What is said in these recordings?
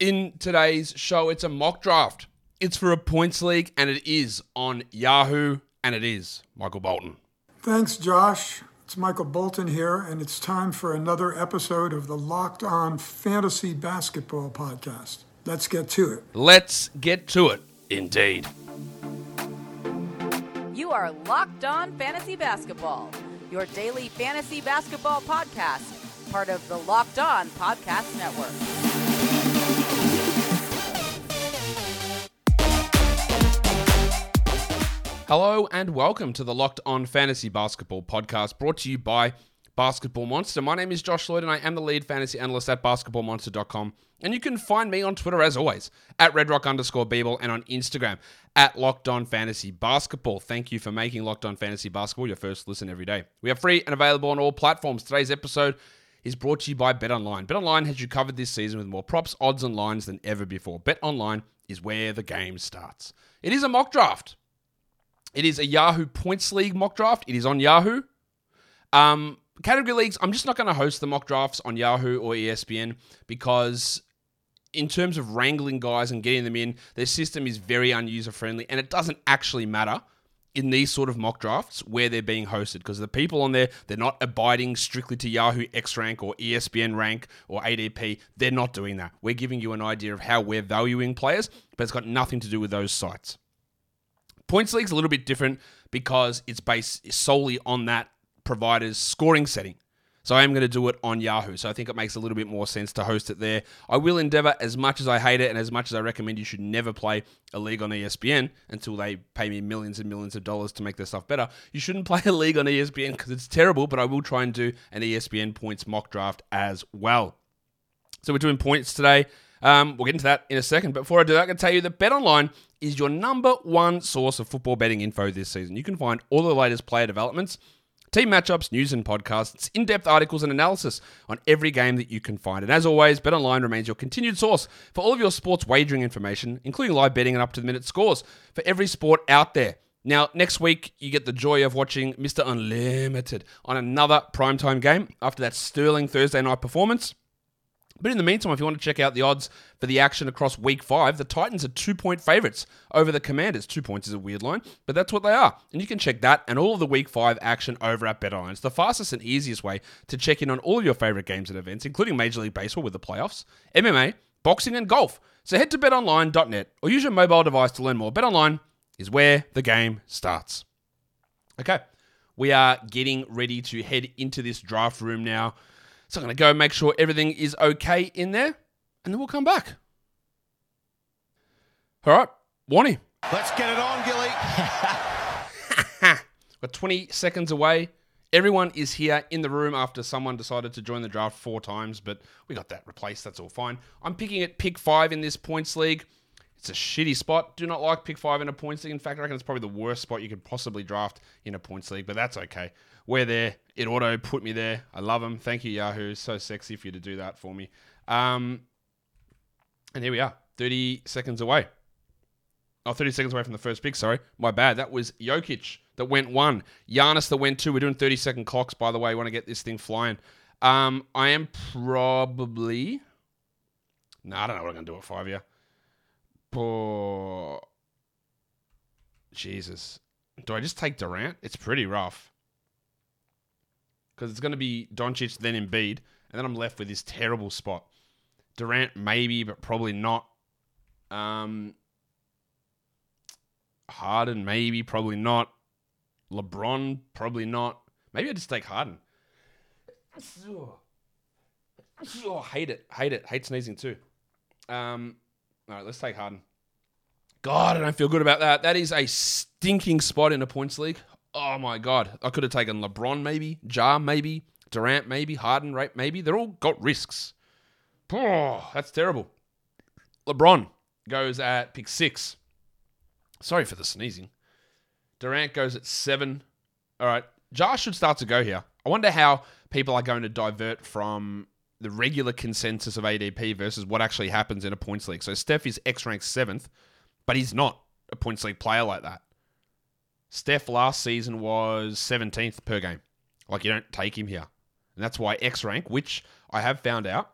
In today's show, it's a mock draft. It's for a points league, and it is on Yahoo, and it is Michael Bolton. Thanks, Josh. It's Michael Bolton here, and it's time for another episode of the Locked On Fantasy Basketball Podcast. Let's get to it. Let's get to it, indeed. You are Locked On Fantasy Basketball, your daily fantasy basketball podcast, part of the Locked On Podcast Network. Hello and welcome to the Locked On Fantasy Basketball Podcast, brought to you by Basketball Monster. My name is Josh Lloyd and I am the lead fantasy analyst at basketballmonster.com. And you can find me on Twitter, as always, at redrock underscore Beeble, and on Instagram, at Locked On Fantasy Basketball. Thank you for making Locked On Fantasy Basketball your first listen every day. We are free and available on all platforms. Today's episode is brought to you by BetOnline. BetOnline has you covered this season with more props, odds, and lines than ever before. BetOnline is where the game starts. It is a mock draft. It is a Yahoo Points League mock draft. It is on Yahoo. Category leagues, I'm just not going to host the mock drafts on Yahoo or ESPN because in terms of wrangling guys and getting them in, their system is very unuser-friendly, and it doesn't actually matter in these sort of mock drafts where they're being hosted because the people on there, they're not abiding strictly to Yahoo X rank or ESPN rank or ADP. They're not doing that. We're giving you an idea of how we're valuing players, but it's got nothing to do with those sites. Points league's a little bit different because it's based solely on that provider's scoring setting. So I am going to do it on Yahoo. So I think it makes a little bit more sense to host it there. I will endeavor, as much as I hate it and as much as I recommend you should never play a league on ESPN until they pay me millions and millions of dollars to make their stuff better. You shouldn't play a league on ESPN because it's terrible, but I will try and do an ESPN points mock draft as well. So we're doing points today. We'll get into that in a second. But before I do that, I can tell you that BetOnline is your #1 source of football betting info this season. You can find all the latest player developments, team matchups, news and podcasts, in-depth articles and analysis on every game that you can find. And as always, BetOnline remains your continued source for all of your sports wagering information, including live betting and up-to-the-minute scores for every sport out there. Now, next week, you get the joy of watching Mr. Unlimited on another primetime game after that sterling Thursday night performance. But in the meantime, if you want to check out the odds for the action across Week 5, the Titans are 2-point favorites over the Commanders. 2 points is a weird line, but that's what they are. And you can check that and all of the Week 5 action over at BetOnline. It's the fastest and easiest way to check in on all of your favorite games and events, including Major League Baseball with the playoffs, MMA, boxing, and golf. So head to betonline.net or use your mobile device to learn more. BetOnline is where the game starts. Okay, we are getting ready to head into this draft room now. So I'm going to go make sure everything is okay in there, and then we'll come back. All right, Warnie. Let's get it on, Gilly. We're 20 seconds away. Everyone is here in the room after someone decided to join the draft 4 times, but we got that replaced. That's all fine. I'm picking at pick 5 in this points league. It's a shitty spot. Do not like pick 5 in a points league. In fact, I reckon it's probably the worst spot you could possibly draft in a points league, but that's okay. We're there. It auto put me there. I love them. Thank you, Yahoo. So sexy for you to do that for me. And here we are, 30 seconds away. 30 seconds away from the first pick. Sorry, my bad. That was Jokic that went 1. Giannis that went 2. We're doing 30-second clocks, by the way. We want to get this thing flying. I am probably... I don't know what I'm going to do at 5 here. Oh, Jesus. Do I just take Durant? It's pretty rough. Because it's going to be Doncic, then Embiid, and then I'm left with this terrible spot. Durant maybe, but probably not. Harden maybe, probably not. LeBron, probably not. Maybe I just take Harden. Oh, hate it. Hate it. Hate sneezing too. All right, let's take Harden. God, I don't feel good about that. That is a stinking spot in a points league. Oh, my God. I could have taken LeBron, maybe. Ja, maybe. Durant, maybe. Harden, right, maybe. They're all got risks. Oh, that's terrible. LeBron goes at pick 6. Sorry for the sneezing. Durant goes at 7. All right. Ja should start to go here. I wonder how people are going to divert from the regular consensus of ADP versus what actually happens in a points league. So Steph is X-ranked 7th, but he's not a points league player like that. Steph last season was 17th per game. Like, you don't take him here. And that's why X rank, which I have found out,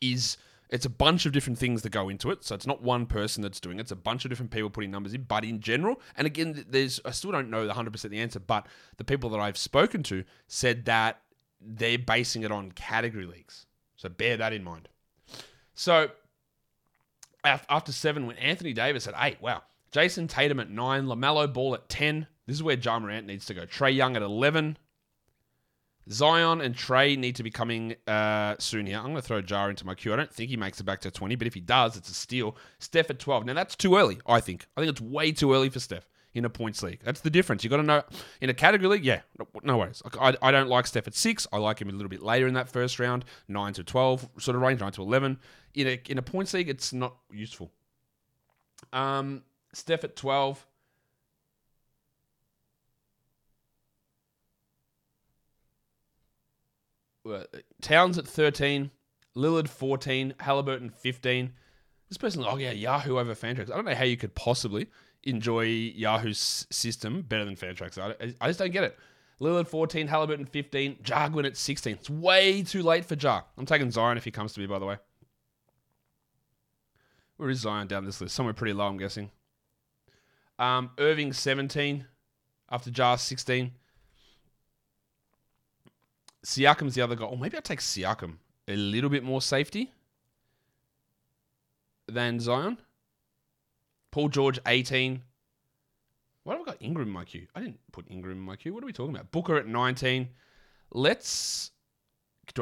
is It's a bunch of different things that go into it. So it's not one person that's doing it. It's a bunch of different people putting numbers in. But in general, and again, I still don't know 100% the answer, but the people that I've spoken to said that they're basing it on category leagues. So bear that in mind. So after 7, when Anthony Davis at 8, wow. Jason Tatum at 9, LaMelo Ball at 10. This is where Ja Morant needs to go. Trae Young at 11. Zion and Trey need to be coming soon here. I'm going to throw Jar into my queue. I don't think he makes it back to 20, but if he does, it's a steal. Steph at 12. Now, that's too early, I think. I think it's way too early for Steph in a points league. That's the difference. You've got to know. In a category league, yeah, no worries. I don't like Steph at 6. I like him a little bit later in that first round, 9 to 12 sort of range, 9 to 11. In a points league, it's not useful. Steph at 12. Towns at 13, Lillard 14, Halliburton 15. This person, oh yeah, Yahoo over Fantrax. I don't know how you could possibly enjoy Yahoo's system better than Fantrax. I just don't get it. Lillard 14, Halliburton 15, Ja Morant at 16. It's way too late for Ja. I'm taking Zion if he comes to me, by the way. Where is Zion down this list? Somewhere pretty low, I'm guessing. Irving 17, after Ja 16. Siakam's the other guy. Or maybe I'll take Siakam. A little bit more safety than Zion. Paul George, 18. Why have I got Ingram in my queue? I didn't put Ingram in my queue. What are we talking about? Booker at 19. Do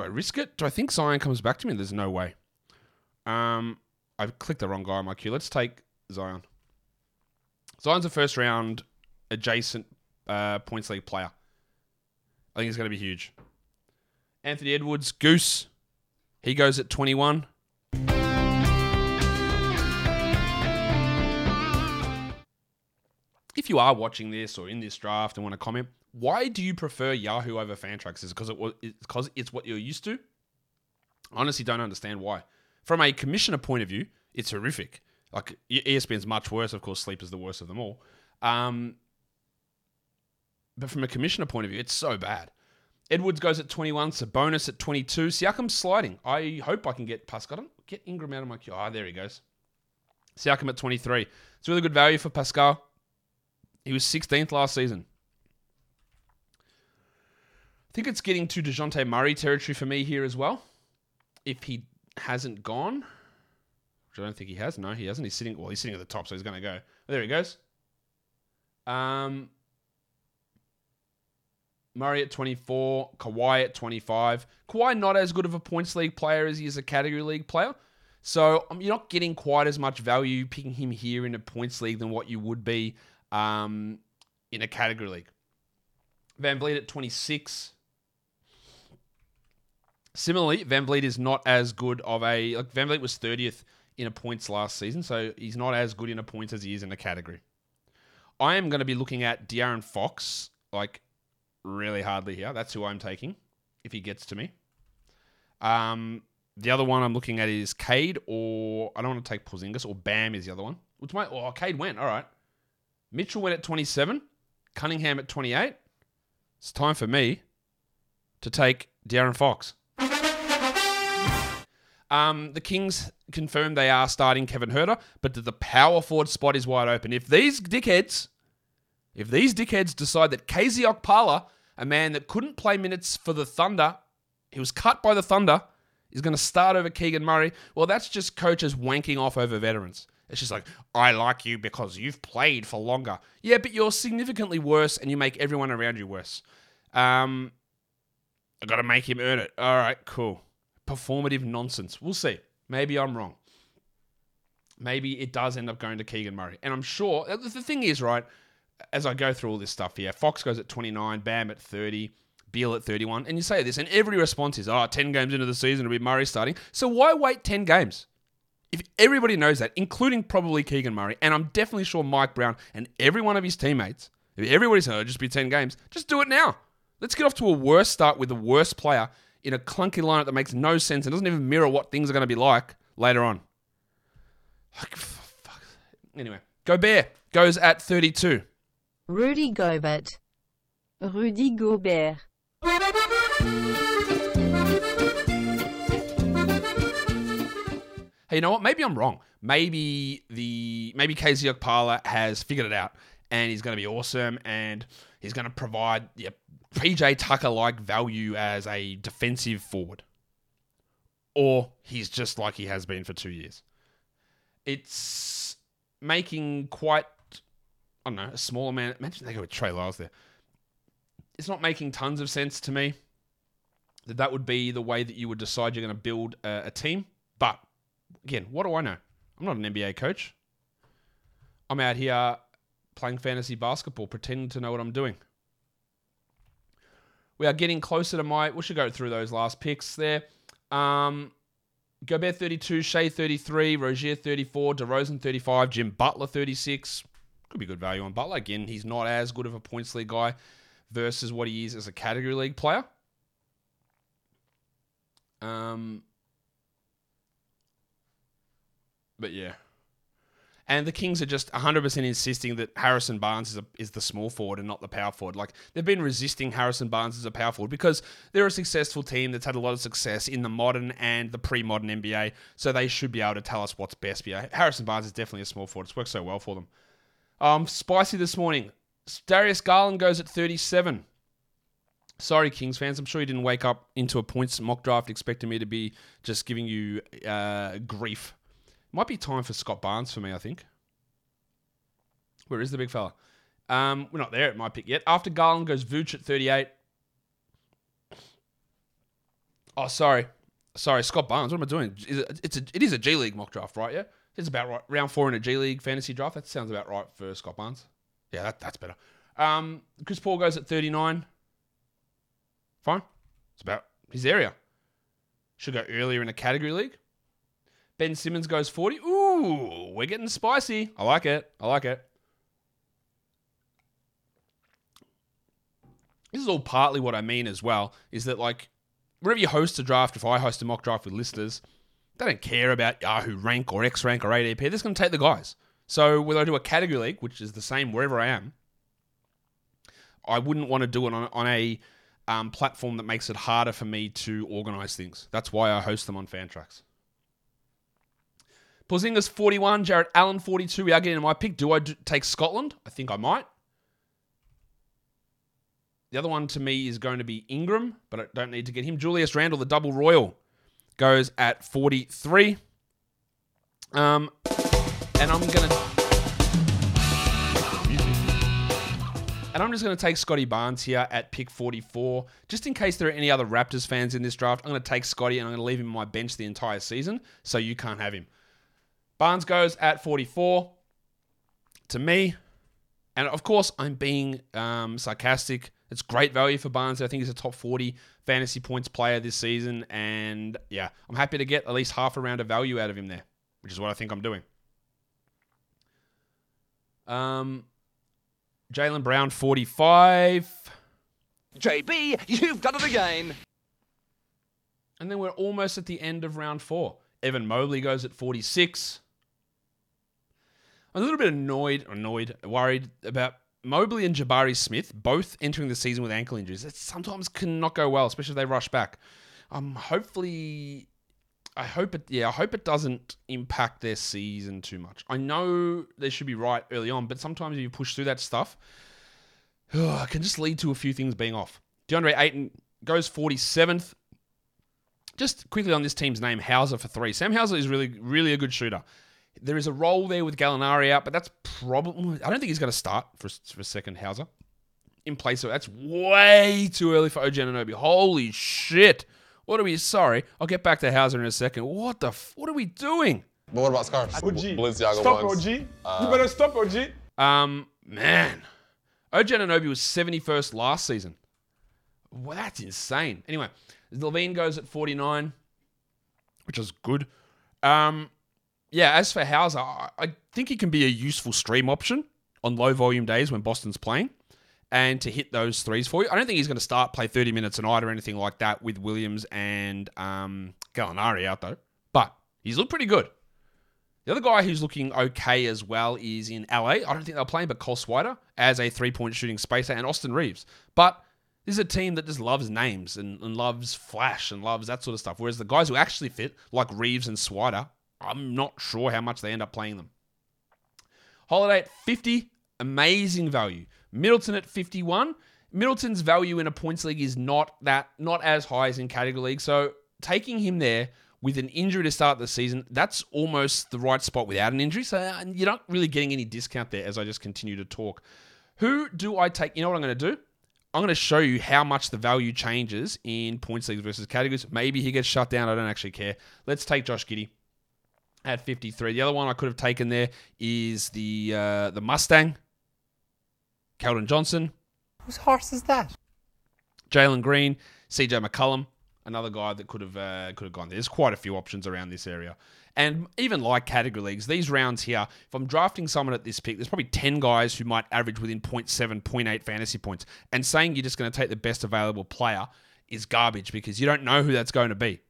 I risk it? Do I think Zion comes back to me? There's no way. I've clicked the wrong guy in my queue. Let's take Zion. Zion's a first round adjacent points league player. I think it's going to be huge. Anthony Edwards, Goose. He goes at 21. If you are watching this or in this draft and want to comment, why do you prefer Yahoo over Fantrax? Is it because it's what you're used to? I honestly don't understand why. From a commissioner point of view, it's horrific. Like ESPN's much worse. Of course, Sleeper's the worst of them all. But from a commissioner point of view, it's so bad. Edwards goes at 21, Sabonis at 22. Siakam's sliding. I hope I can get Pascal. Get Ingram out of my queue. Ah, there he goes. Siakam at 23. It's really good value for Pascal. He was 16th last season. I think it's getting to DeJounte Murray territory for me here as well. If he hasn't gone, which I don't think he has. No, he hasn't. He's sitting at the top, so he's going to go. There he goes. Murray at 24, Kawhi at 25. Kawhi not as good of a points league player as he is a category league player. So you're not getting quite as much value picking him here in a points league than what you would be in a category league. Van Vliet at 26. Similarly, Van Vliet is not as good of a... Like Van Vliet was 30th in a points last season, so he's not as good in a points as he is in a category. I am going to be looking at De'Aaron Fox, like... really hardly here. That's who I'm taking if he gets to me. The other one I'm looking at is Cade, or I don't want to take Porzingis, or Bam is the other one. Cade went. All right. Mitchell went at 27. Cunningham at 28. It's time for me to take De'Aaron Fox. The Kings confirmed they are starting Kevin Huerter, but the power forward spot is wide open. If these dickheads decide that KZ Okpala, a man that couldn't play minutes for the Thunder, he was cut by the Thunder, is going to start over Keegan Murray, well, that's just coaches wanking off over veterans. It's just like, I like you because you've played for longer. Yeah, but you're significantly worse and you make everyone around you worse. I got to make him earn it. All right, cool. Performative nonsense. We'll see. Maybe I'm wrong. Maybe it does end up going to Keegan Murray. And I'm sure, the thing is, right, as I go through all this stuff here, Fox goes at 29, Bam at 30, Beal at 31. And you say this, and every response is, 10 games into the season, it'll be Murray starting. So why wait 10 games? If everybody knows that, including probably Keegan Murray, and I'm definitely sure Mike Brown and every one of his teammates, if everybody's heard, it'll just be 10 games, just do it now. Let's get off to a worse start with the worst player in a clunky lineup that makes no sense and doesn't even mirror what things are going to be like later on. Like, fuck. Anyway, Gobert goes at 32. Rudy Gobert. hey, you know what? Maybe I'm wrong. Maybe Casey Okpala has figured it out and he's going to be awesome and he's going to provide PJ Tucker-like value as a defensive forward. Or he's just like he has been for 2 years. It's making quite, a small amount. Imagine they go with Trey Lyles there. It's not making tons of sense to me that would be the way that you would decide you're going to build a team. But again, what do I know? I'm not an NBA coach. I'm out here playing fantasy basketball, pretending to know what I'm doing. We are getting closer to we should go through those last picks there. Gobert 32, Shea 33, Rozier 34, DeRozan 35, Jim Butler 36. Could be good value on Butler. Again, he's not as good of a points league guy versus what he is as a category league player. But yeah. And the Kings are just 100% insisting that Harrison Barnes is the small forward and not the power forward. Like, they've been resisting Harrison Barnes as a power forward because they're a successful team that's had a lot of success in the modern and the pre-modern NBA, so they should be able to tell us what's best. Yeah, Harrison Barnes is definitely a small forward. It's worked so well for them. Spicy this morning. Darius Garland goes at 37. Sorry, Kings fans. I'm sure you didn't wake up into a points mock draft expecting me to be just giving you grief. Might be time for Scott Barnes for me, I think. Where is the big fella? We're not there at my pick yet. After Garland goes Vooch at 38. Oh, sorry, Scott Barnes. What am I doing? It is a G League mock draft, right? Yeah, it's about right. Round 4 in a G League fantasy draft. That sounds about right for Scott Barnes. Yeah, that's better. Chris Paul goes at 39. Fine, it's about his area. Should go earlier in a category league. Ben Simmons goes 40. Ooh, we're getting spicy. I like it. This is all partly what I mean as well, is that like, whenever you host a draft, if I host a mock draft with listeners, they don't care about Yahoo rank or X rank or ADP. They're just going to take the guys. So when I do a category league, which is the same wherever I am, I wouldn't want to do it on a platform that makes it harder for me to organize things. That's why I host them on Fantrax. Porzingis 41, Jarrett Allen 42. We are getting my pick. Do I take Scotland? I think I might. The other one to me is going to be Ingram, but I don't need to get him. Julius Randle, the double royal, goes at 43. And I'm just going to take Scotty Barnes here at pick 44. Just in case there are any other Raptors fans in this draft, I'm going to take Scotty and I'm going to leave him on my bench the entire season, so you can't have him. Barnes goes at 44 to me. And of course, I'm being sarcastic. It's great value for Barnes. I think he's a top 40 fantasy points player this season. And yeah, I'm happy to get at least half a round of value out of him there, which is what I think I'm doing. Jaylen Brown, 45. JB, you've done it again. And then we're almost at the end of round 4. Evan Mobley goes at 46. I'm a little bit worried about Mobley and Jabari Smith, both entering the season with ankle injuries. It sometimes cannot go well, especially if they rush back. I hope it doesn't impact their season too much. I know they should be right early on, but sometimes if you push through that stuff, it can just lead to a few things being off. DeAndre Ayton goes 47th. Just quickly on this team's name, Hauser for 3. Sam Hauser is really, really a good shooter. There is a role there with Gallinari out, but that's probably... I don't think he's going to start for second Hauser in place. So that's way too early for OG Anunoby. Holy shit. What are we... Sorry. I'll get back to Hauser in a second. What are we doing? But what about scarves? OG. Stop ones. OG. You better stop OG. Man. OG Anunoby was 71st last season. Well, that's insane. Anyway... Levine goes at 49, which is good. As for Hauser, I think he can be a useful stream option on low volume days when Boston's playing and to hit those threes for you. I don't think he's going to play 30 minutes a night or anything like that with Williams and Gallinari out though, but he's looked pretty good. The other guy who's looking okay as well is in LA. I don't think they'll play him, but Cole Swider as a 3-point shooting spacer and Austin Reeves. But this is a team that just loves names and loves flash and loves that sort of stuff. Whereas the guys who actually fit, like Reeves and Swider, I'm not sure how much they end up playing them. Holiday at 50, amazing value. Middleton at 51. Middleton's value in a points league is not as high as in category league. So taking him there with an injury to start the season, that's almost the right spot without an injury. So you're not really getting any discount there as I just continue to talk. Who do I take? You know what I'm going to do? I'm going to show you how much the value changes in points leagues versus categories. Maybe he gets shut down. I don't actually care. Let's take Josh Giddey at 53. The other one I could have taken there is the Mustang, Keldon Johnson. Whose horse is that? Jalen Green, CJ McCollum, another guy that could have gone there. There's quite a few options around this area. And even like category leagues, these rounds here, if I'm drafting someone at this pick, there's probably 10 guys who might average within 0.7, 0.8 fantasy points. And saying you're just going to take the best available player is garbage because you don't know who that's going to be.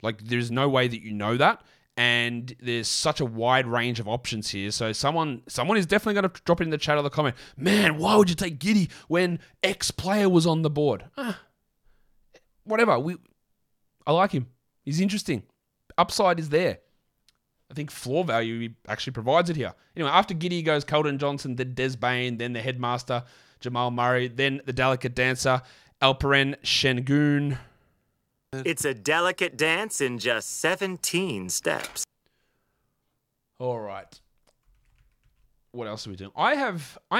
Like, there's no way that you know that. And there's such a wide range of options here. So someone is definitely going to drop it in the chat or the comment. Man, why would you take Giddey when X player was on the board? Whatever. I like him. He's interesting. Upside is there. I think floor value he actually provides it here. Anyway, after Giddey goes Keldon Johnson, then Des Bain, then the headmaster, Jamal Murray, then the delicate dancer, Alperen Sengun. It's a delicate dance in just 17 steps. All right. What else are we doing? I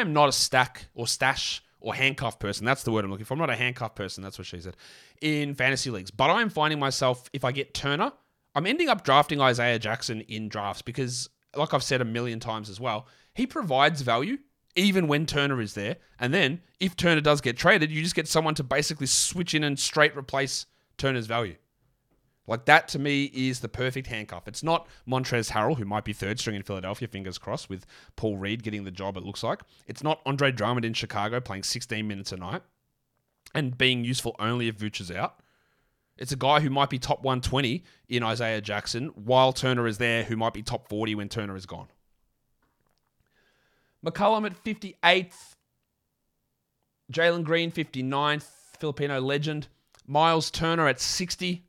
am not a stack or stash or handcuff person. That's the word I'm looking for. I'm not a handcuff person. That's what she said. In fantasy leagues. But I'm finding myself, if I get Turner, I'm ending up drafting Isaiah Jackson in drafts because, like I've said a million times as well, he provides value even when Turner is there. And then, if Turner does get traded, you just get someone to basically switch in and straight replace Turner's value. Like, that to me is the perfect handcuff. It's not Montrezl Harrell, who might be third string in Philadelphia, fingers crossed, with Paul Reed getting the job, it looks like. It's not Andre Drummond in Chicago playing 16 minutes a night and being useful only if Vooch is out. It's a guy who might be top 120 in Isaiah Jackson while Turner is there, who might be top 40 when Turner is gone. McCollum at 58th. Jalen Green, 59th. Filipino legend. Miles Turner at 60.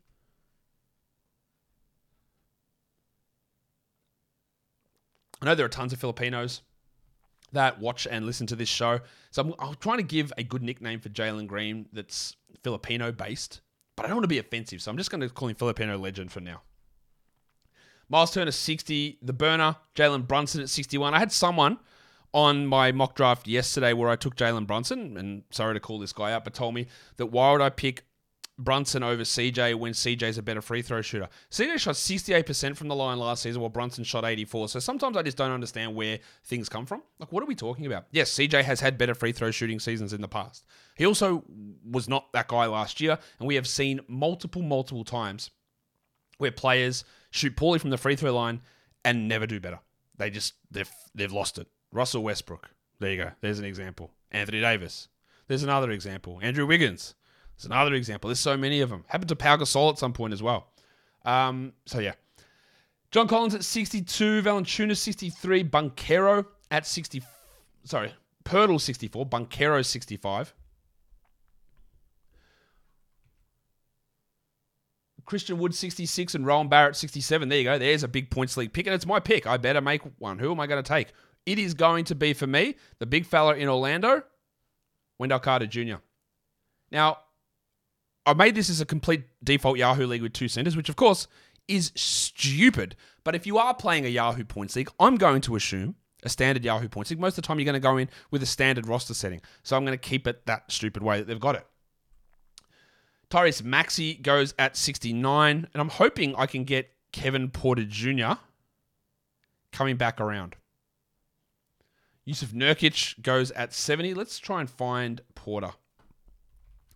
I know there are tons of Filipinos that watch and listen to this show. So I'm trying to give a good nickname for Jalen Green that's Filipino-based. But I don't want to be offensive, so I'm just going to call him Filipino legend for now. Miles Turner, 60. The burner, Jalen Brunson at 61. I had someone on my mock draft yesterday where I took Jalen Brunson, and sorry to call this guy out, but told me that why would I pick Brunson over CJ when CJ's a better free throw shooter? CJ shot 68% from the line last season while Brunson shot 84%. So sometimes I just don't understand where things come from. Like, what are we talking about? Yes, CJ has had better free throw shooting seasons in the past. He also was not that guy last year, and we have seen multiple times where players shoot poorly from the free throw line and never do better. They just, they've lost it. Russell Westbrook. There you go. There's an example. Anthony Davis. There's another example. Andrew Wiggins. There's another example. There's so many of them. Happened to Pau Gasol at some point as well. So, yeah. John Collins at 62. Valanciunas, 63. Banchero at 60. Sorry. Pirtle, 64. Banchero, 65. Christian Wood, 66. And Rowan Barrett, 67. There you go. There's a big points league pick. And it's my pick. I better make one. Who am I going to take? It is going to be, for me, the big fella in Orlando, Wendell Carter Jr. Now, I made this as a complete default Yahoo league with two centers, which, of course, is stupid. But if you are playing a Yahoo points league, I'm going to assume a standard Yahoo points league. Most of the time, you're going to go in with a standard roster setting. So I'm going to keep it that stupid way that they've got it. Tyrese Maxey goes at 69, and I'm hoping I can get Kevin Porter Jr. coming back around. Yusuf Nurkic goes at 70. Let's try and find Porter.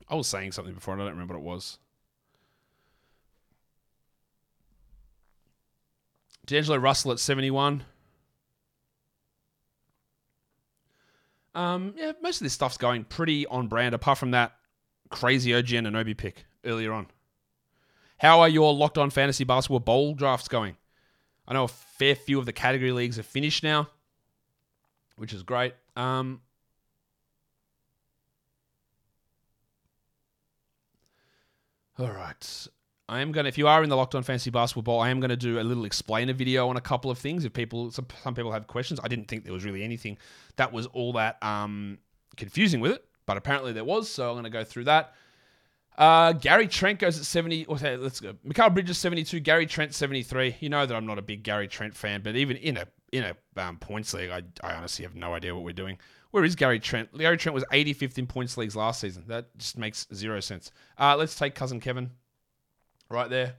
I was saying something before, and I don't remember what it was. D'Angelo Russell at 71. Yeah, most of this stuff's going pretty on brand, apart from that crazy OG Anunoby pick earlier on. How are your Locked On Fantasy Basketball Bowl drafts going? I know a fair few of the category leagues are finished now, which is great. All right. if you are in the Locked On Fantasy Basketball Bowl, I am going to do a little explainer video on a couple of things. If people, some people have questions. I didn't think there was really anything that was all that confusing with it, but apparently there was. So I'm going to go through that. Gary Trent goes at 70. Okay, let's go. Mikal Bridges 72. Gary Trent 73. You know that I'm not a big Gary Trent fan, but even in a points league, I honestly have no idea what we're doing. Where is Gary Trent? Gary Trent was 85th in points leagues last season. That just makes 0 sense. Let's take Cousin Kevin. Right there.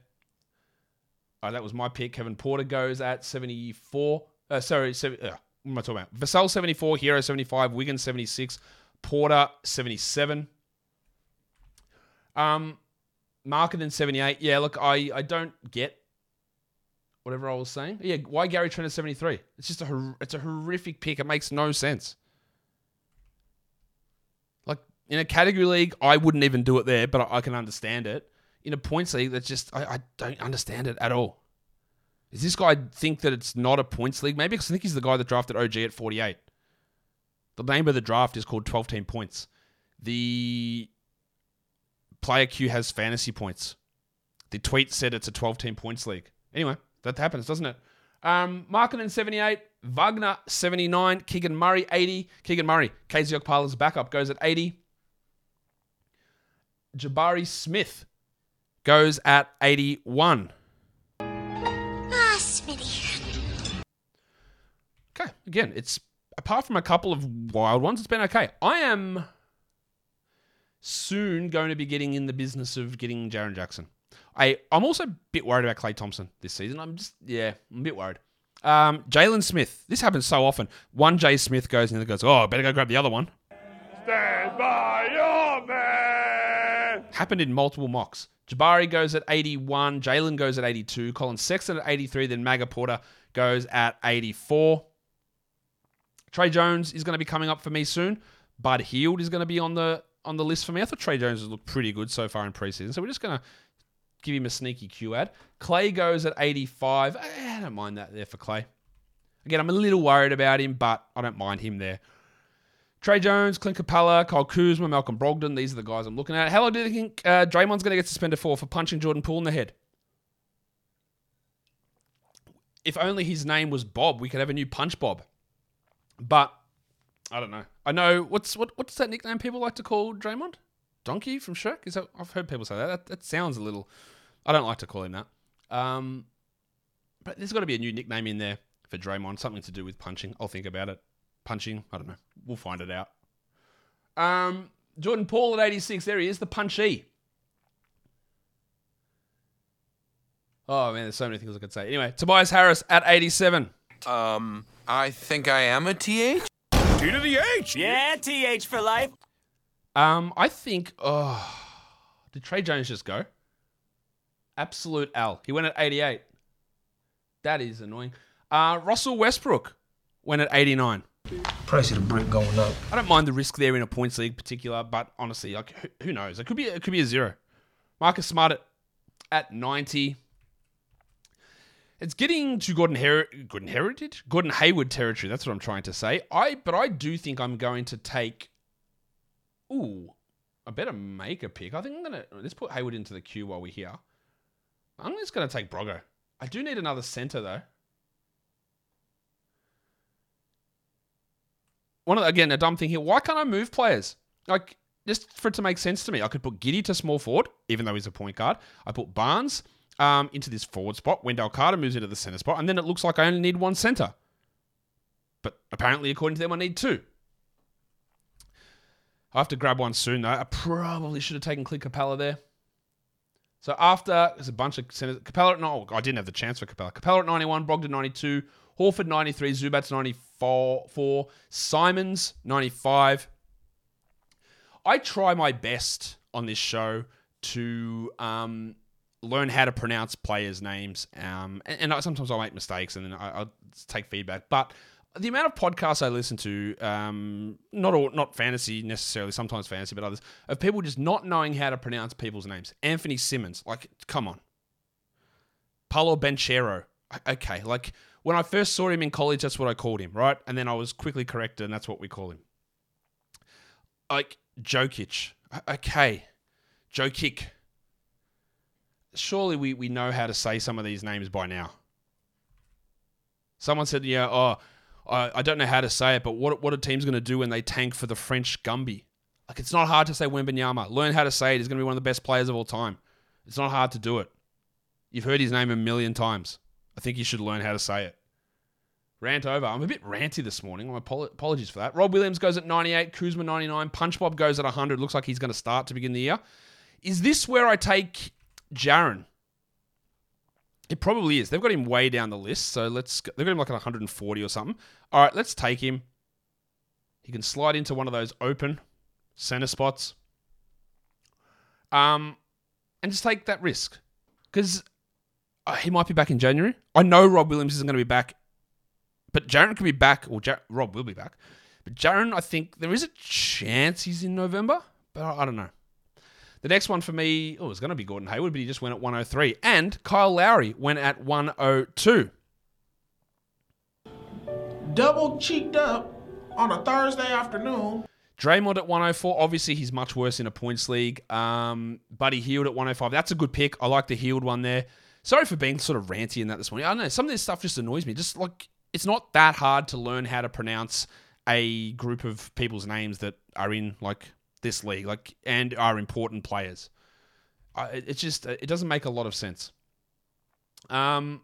All right, that was my pick. Kevin Porter goes at 74. What am I talking about? Vassell 74, Hero 75, Wiggins 76, Porter 77. Marketing 78. Yeah, look, I don't get whatever I was saying. Yeah, why Gary Trent is 73? It's just a horrific pick. It makes no sense. Like, in a category league, I wouldn't even do it there, but I can understand it. In a points league, that's just, I don't understand it at all. Does this guy think that it's not a points league? Maybe because I think he's the guy that drafted OG at 48. The name of the draft is called 12-team points. The player Q has fantasy points. The tweet said it's a 12-team points league. Anyway, that happens, doesn't it? Markkanen 78, Wagner 79, Keegan Murray 80. Keegan Murray, KZ Okpala's backup, goes at 80. Jabari Smith goes at 81. Ah, Smitty. Okay, again, it's, apart from a couple of wild ones, it's been okay. I am soon going to be getting in the business of getting Jaren Jackson. I'm also a bit worried about Klay Thompson this season. I'm a bit worried. Jalen Smith. This happens so often. One Jay Smith goes and the other goes, oh, I better go grab the other one. Stand by your man. Happened in multiple mocks. Jabari goes at 81. Jalen goes at 82. Colin Sexton at 83. Then Maga Porter goes at 84. Trey Jones is going to be coming up for me soon. Bud Hield is going to be on the list for me. I thought Trey Jones has looked pretty good so far in preseason. So we're just going to give him a sneaky Q ad. Clay goes at 85. I don't mind that there for Clay. Again, I'm a little worried about him, but I don't mind him there. Trey Jones, Clint Capella, Kyle Kuzma, Malcolm Brogdon. These are the guys I'm looking at. How long do you think Draymond's going to get suspended for punching Jordan Poole in the head? If only his name was Bob, we could have a new Punch Bob. But I don't know. I know what's that nickname people like to call Draymond? Donkey from Shrek? I've heard people say that. That sounds a little. I don't like to call him that. But there's got to be a new nickname in there for Draymond. Something to do with punching. I'll think about it. Punching, I don't know. We'll find it out. Jordan Poole at 86. There he is, the punchee. Oh, man, there's so many things I could say. Anyway, Tobias Harris at 87. I think I am a TH. T to the H. Yeah, TH for life. I think, did Trey Jones just go? Absolute L. He went at 88. That is annoying. Russell Westbrook went at 89. Price of the brick going up. I don't mind the risk there in a points league in particular, but honestly, like, who knows? It could be a 0. Marcus Smart at 90. It's getting to Gordon Hayward territory. That's what I'm trying to say. But I do think I'm going to take. Ooh, I better make a pick. I think I'm gonna let's put Hayward into the queue while we're here. I'm just gonna take Broggo. I do need another center though. Again, a dumb thing here. Why can't I move players? Like, just for it to make sense to me, I could put Giddey to small forward, even though he's a point guard. I put Barnes into this forward spot. Wendell Carter moves into the center spot, and then it looks like I only need one center. But apparently, according to them, I need two. I have to grab one soon, though. I probably should have taken Clint Capella there. So after, there's a bunch of centers. Capella at 91. I didn't have the chance for Capella. Capella at 91, Brogdon 92, Horford 93, Zubats 94, Simons 95. I try my best on this show to learn how to pronounce players' names. And sometimes I make mistakes and then I'll take feedback. But the amount of podcasts I listen to, not fantasy necessarily, sometimes fantasy, but others, of people just not knowing how to pronounce people's names. Anthony Simmons, like, come on. Paolo Banchero. Okay, like, when I first saw him in college, that's what I called him, right? And then I was quickly corrected, and that's what we call him. Like, Jokic. Okay. Jokic. surely we know how to say some of these names by now. Someone said, yeah, I don't know how to say it, but what a team's going to do when they tank for the French Gumby? Like, it's not hard to say Wembanyama. Learn how to say it. He's going to be one of the best players of all time. It's not hard to do it. You've heard his name a million times. I think you should learn how to say it. Rant over. I'm a bit ranty this morning. My apologies for that. Rob Williams goes at 98. Kuzma 99. Punch Bob goes at 100. Looks like he's going to start to begin the year. Is this where I take Jaren? It probably is. They've got him way down the list. So let's go. They've got him like at 140 or something. All right, let's take him. He can slide into one of those open center spots. And just take that risk. Because he might be back in January. I know Rob Williams isn't going to be back. But Jaren could be back, or Rob will be back. But Jaren, I think there is a chance he's in November, but I don't know. The next one for me, it was going to be Gordon Hayward, but he just went at 103. And Kyle Lowry went at 102. Double cheeked up on a Thursday afternoon. Draymond at 104. Obviously, he's much worse in a points league. Buddy Hield at 105. That's a good pick. I like the Hield one there. Sorry for being sort of ranty in that this morning. I don't know. Some of this stuff just annoys me. Just like... It's not that hard to learn how to pronounce a group of people's names that are in like this league, like and are important players. It's just it doesn't make a lot of sense. Sadiq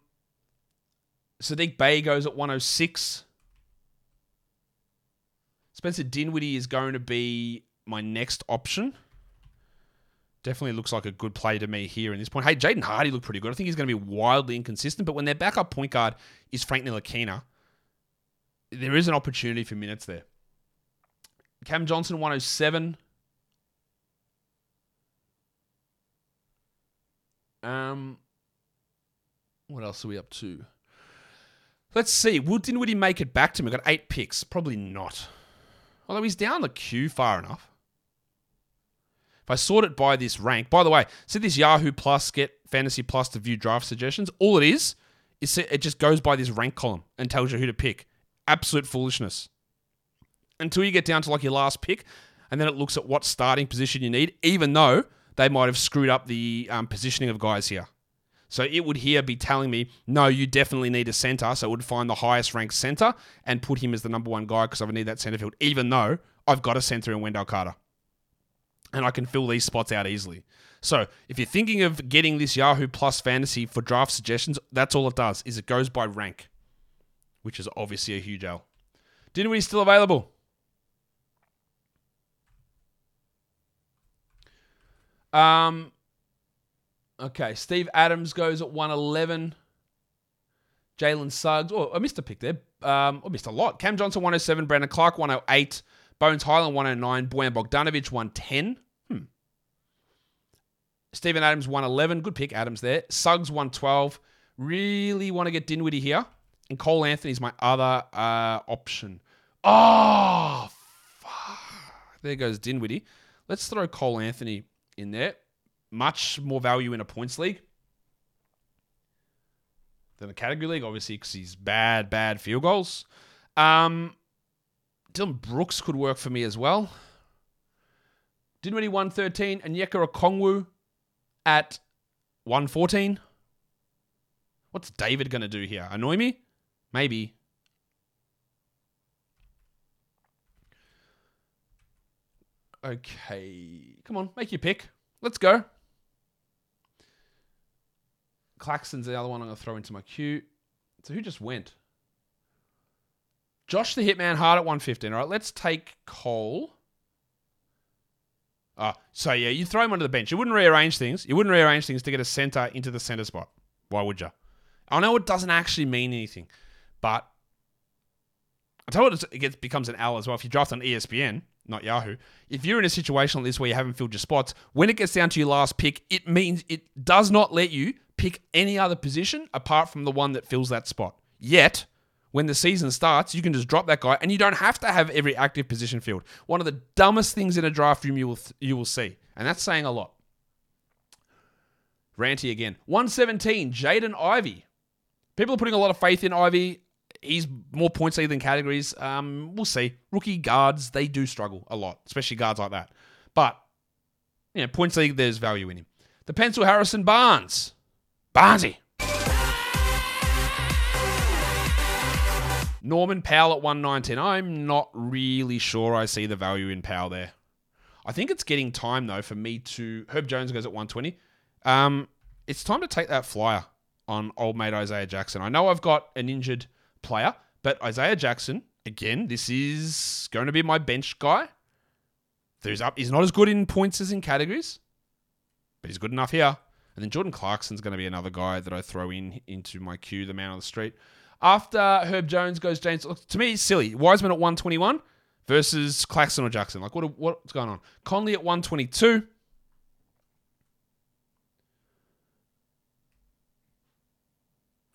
Bey goes at 106. Spencer Dinwiddie is going to be my next option. Definitely looks like a good play to me here in this point. Hey, Jaden Hardy looked pretty good. I think he's going to be wildly inconsistent, but when their backup point guard is Frank Ntilikina, there is an opportunity for minutes there. Cam Johnson, 107. What else are we up to? Let's see. Will Dinwiddie make it back to me? We've got 8 picks. Probably not. Although he's down the queue far enough. If I sort it by this rank, by the way, see this Yahoo Plus, get Fantasy Plus to view draft suggestions. All it is it just goes by this rank column and tells you who to pick. Absolute foolishness. Until you get down to like your last pick, and then it looks at what starting position you need, even though they might have screwed up the positioning of guys here. So it would here be telling me, no, you definitely need a center. So it would find the highest ranked center and put him as the number one guy because I would need that center field, even though I've got a center in Wendell Carter. And I can fill these spots out easily. So if you're thinking of getting this Yahoo Plus Fantasy for draft suggestions, that's all it does, is it goes by rank, which is obviously a huge L. Dinwiddie's still available. Okay, Steve Adams goes at 111. Jalen Suggs. Oh, I missed a pick there. I missed a lot. Cam Johnson, 107. Brandon Clark, 108. Bones Hyland, 109. Boyan Bogdanovic, 110. Steven Adams, 111. Good pick, Adams there. Suggs, 112. Really want to get Dinwiddie here. And Cole Anthony's my other option. Oh, fuck. There goes Dinwiddie. Let's throw Cole Anthony in there. Much more value in a points league than a category league, obviously, because he's bad field goals. Dylan Brooks could work for me as well. Dinwiddie 113 and Onyeka Okongwu at 114. What's David going to do here? Annoy me? Maybe. Okay. Come on, make your pick. Let's go. Claxton's the other one I'm going to throw into my queue. So who just went? Josh the Hitman Hart at 115. All right, let's take Cole. So you throw him onto the bench. You wouldn't rearrange things. You wouldn't rearrange things to get a center into the center spot. Why would you? I know it doesn't actually mean anything, but I tell you what, it becomes an L as well. If you draft on ESPN, not Yahoo, if you're in a situation like this where you haven't filled your spots, when it gets down to your last pick, it means it does not let you pick any other position apart from the one that fills that spot. Yet... when the season starts, you can just drop that guy and you don't have to have every active position filled. One of the dumbest things in a draft room you will see. And that's saying a lot. Ranty again. 117, Jaden Ivey. People are putting a lot of faith in Ivey. He's more points than categories. We'll see. Rookie guards, they do struggle a lot, especially guards like that. But, you know, points league, there's value in him. the pencil Harrison Barnes. Barnesy. Norman Powell at 119. I'm not really sure I see the value in Powell there. I think it's getting time, though, for me to... Herb Jones goes at 120. It's time to take that flyer on old mate Isaiah Jackson. I know I've got an injured player, but Isaiah Jackson, again, this is going to be my bench guy. He's not as good in points as in categories, but he's good enough here. And then Jordan Clarkson's going to be another guy that I throw into my queue, the man on the street. After Herb Jones goes James... Look, to me, it's silly. Wiseman at 121 versus Claxton or Jackson. Like, what's going on? Conley at 122.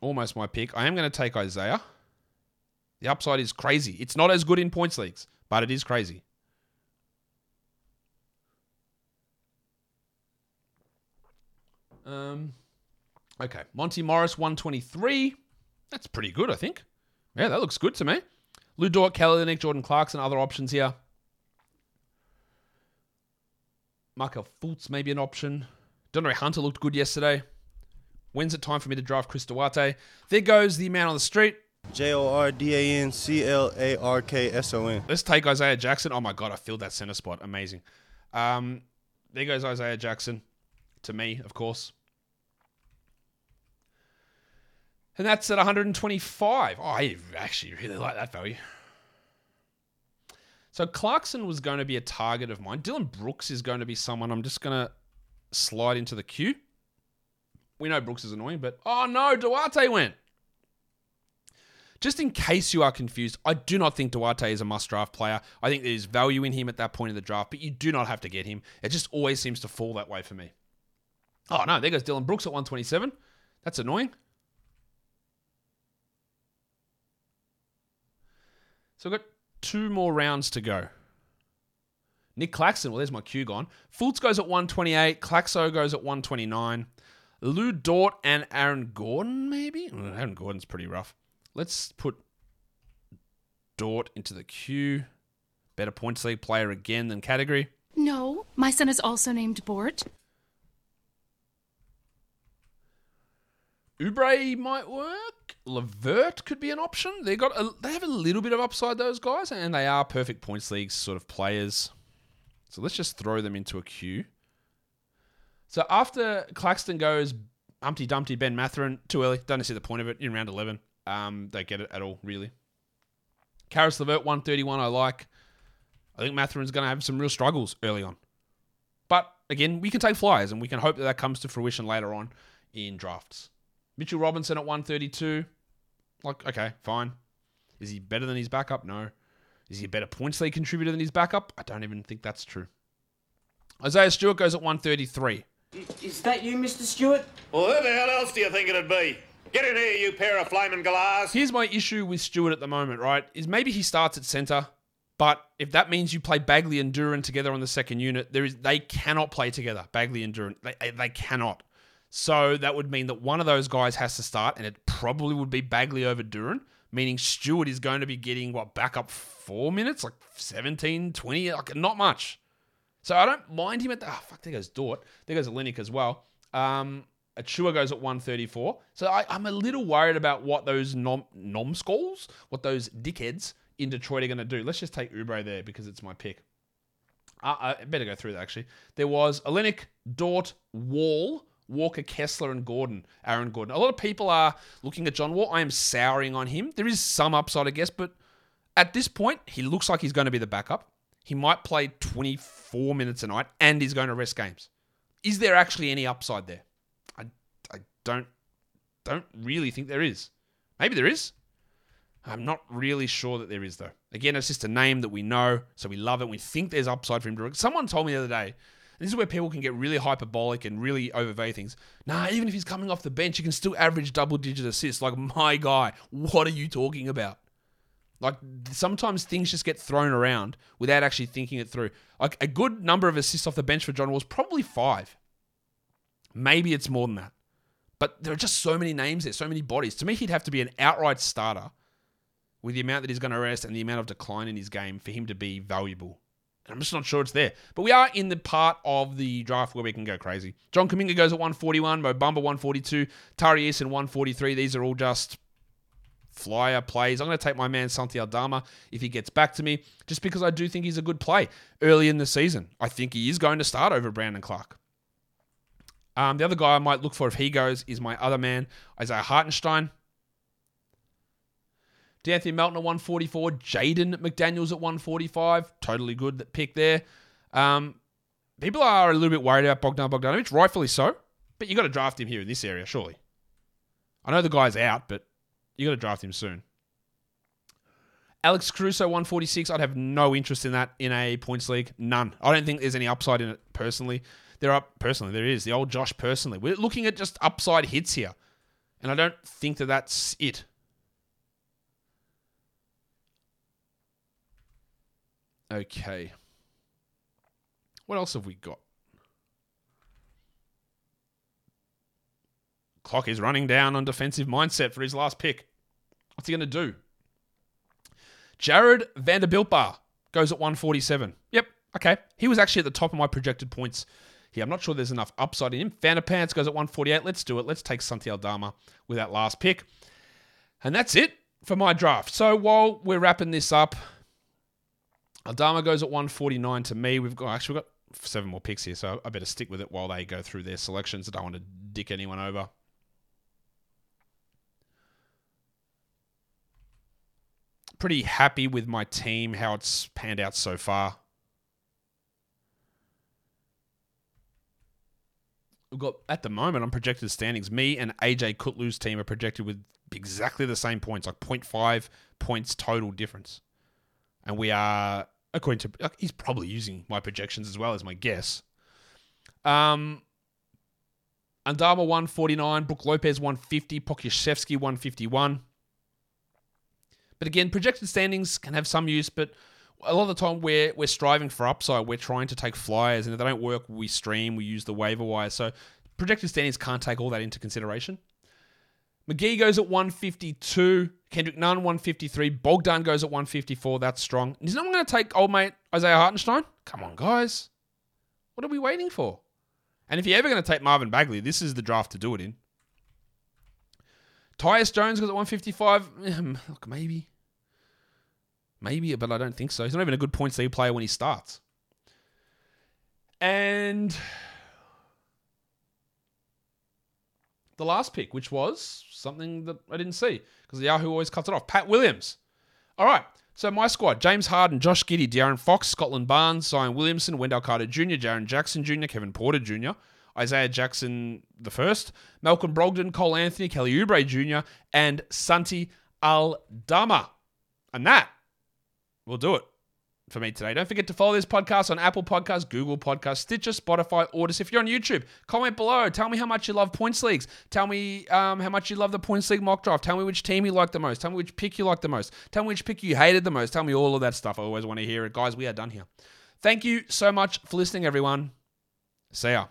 Almost my pick. I am going to take Isaiah. The upside is crazy. It's not as good in points leagues, but it is crazy. Okay. Monty Morris, 123. That's pretty good, I think. Yeah, that looks good to me. Lou Dort, Kalinick, Jordan Clarkson, other options here. Markel Fultz may be an option. DeAndre Hunter looked good yesterday. When's it time for me to draft Chris Duarte? There goes the man on the street. JordanClarkson. Let's take Isaiah Jackson. Oh my God, I filled that center spot. Amazing. There goes Isaiah Jackson. To me, of course. And that's at 125. Oh, I actually really like that value. So Clarkson was going to be a target of mine. Dylan Brooks is going to be someone I'm just going to slide into the queue. We know Brooks is annoying, but... Oh, no, Duarte went. Just in case you are confused, I do not think Duarte is a must-draft player. I think there's value in him at that point in the draft, but you do not have to get him. It just always seems to fall that way for me. Oh, no, there goes Dylan Brooks at 127. That's annoying. So I've got two more rounds to go. Nick Claxton, well, there's my cue gone. Fultz goes at 128. Claxo goes at 129. Lou Dort and Aaron Gordon, maybe? Aaron Gordon's pretty rough. Let's put Dort into the queue. Better points league player again than category. No, my son is also named Bort. Oubre might work. Levert could be an option. They have a little bit of upside, those guys, and they are perfect points league sort of players. So let's just throw them into a queue. So after Claxton goes Humpty Dumpty, Ben Mathurin, too early. Don't see the point of it in round 11. Don't get it at all, really. Karis Levert, 131, I like. I think Mathurin's going to have some real struggles early on. But again, we can take flyers, and we can hope that comes to fruition later on in drafts. Mitchell Robinson at 132. Like, okay, fine. Is he better than his backup? No. Is he a better points league contributor than his backup? I don't even think that's true. Isaiah Stewart goes at 133. Is that you, Mr. Stewart? Well, who the hell else do you think it'd be? Get in here, you pair of flaming galahs. Here's my issue with Stewart at the moment, right? Is maybe he starts at centre, but if that means you play Bagley and Duran together on the second unit, they cannot play together, Bagley and Duran. They cannot. So that would mean that one of those guys has to start, and it probably would be Bagley over Duran, meaning Stewart is going to be getting, back up 4 minutes? Like 17, 20? Like, not much. So I don't mind him at that. Oh, fuck, there goes Dort. There goes Olynyk as well. Achua goes at 134. So I'm a little worried about what those numbskulls, what those dickheads in Detroit are going to do. Let's just take Oubre there because it's my pick. I better go through that, actually. There was Olynyk, Dort, Wall, Walker, Kessler, and Aaron Gordon. A lot of people are looking at John Wall. I am souring on him. There is some upside, I guess, but at this point, he looks like he's going to be the backup. He might play 24 minutes a night, and he's going to rest games. Is there actually any upside there? I don't really think there is. Maybe there is. I'm not really sure that there is, though. Again, it's just a name that we know, so we love it. We think there's upside for him to... Someone told me the other day, this is where people can get really hyperbolic and really overvalue things. Nah, even if he's coming off the bench, he can still average double-digit assists. Like, my guy, what are you talking about? Like, sometimes things just get thrown around without actually thinking it through. Like, a good number of assists off the bench for John Wall's probably 5. Maybe it's more than that. But there are just so many names there, so many bodies. To me, he'd have to be an outright starter with the amount that he's going to rest and the amount of decline in his game for him to be valuable. I'm just not sure it's there. But we are in the part of the draft where we can go crazy. John Kuminga goes at 141, Mo Bamba 142, Tari Eason 143. These are all just flyer plays. I'm going to take my man Santi Aldama if he gets back to me, just because I do think he's a good play early in the season. I think he is going to start over Brandon Clark. The other guy I might look for if he goes is my other man, Isaiah Hartenstein. D'Anthony Melton at 144. Jaden McDaniels at 145. Totally good that pick there. People are a little bit worried about Bogdan Bogdanovic, rightfully so. But you got to draft him here in this area, surely. I know the guy's out, but you got to draft him soon. Alex Caruso, 146. I'd have no interest in that in a points league. None. I don't think there's any upside in it, personally. There is. The old Josh personally. We're looking at just upside hits here. And I don't think that that's it. Okay. What else have we got? Clock is running down on defensive mindset for his last pick. What's he going to do? Jared Vanderbiltbar goes at 147. Yep. Okay. He was actually at the top of my projected points here. I'm not sure there's enough upside in him. Vanderpants goes at 148. Let's do it. Let's take Santi Aldama with that last pick. And that's it for my draft. So while we're wrapping this up, Aldama goes at 149 to me. We've got seven more picks here, so I better stick with it while they go through their selections. I don't want to dick anyone over. Pretty happy with my team, how it's panned out so far. We've got, at the moment, on projected standings, me and AJ Kutlu's team are projected with exactly the same points, like 0.5 points total difference. And we are, according to... he's probably using my projections as well as my guess. Andama 149, Brook Lopez 150, Pokuševski 151. But again, projected standings can have some use, but a lot of the time we're striving for upside. We're trying to take flyers, and if they don't work, we stream, we use the waiver wire. So projected standings can't take all that into consideration. McGee goes at 152. Kendrick Nunn, 153. Bogdan goes at 154. That's strong. Is no one going to take old mate Isaiah Hartenstein? Come on, guys. What are we waiting for? And if you're ever going to take Marvin Bagley, this is the draft to do it in. Tyus Jones goes at 155. Look, maybe. Maybe, but I don't think so. He's not even a good points league player when he starts. And the last pick, which was something that I didn't see because Yahoo always cuts it off. Pat Williams. All right. So my squad, James Harden, Josh Giddey, De'Aaron Fox, Scotland Barnes, Zion Williamson, Wendell Carter Jr., Jaren Jackson Jr., Kevin Porter Jr., Isaiah Jackson I, Malcolm Brogdon, Cole Anthony, Kelly Oubre Jr., and Santi Aldama. And that will do it for me today. Don't forget to follow this podcast on Apple Podcasts, Google Podcasts, Stitcher, Spotify, Audible. If you're on YouTube, comment below. Tell me how much you love points leagues. Tell me how much you love the points league mock draft. Tell me which team you like the most. Tell me which pick you like the most. Tell me which pick you hated the most. Tell me all of that stuff. I always want to hear it. Guys, we are done here. Thank you so much for listening, everyone. See ya.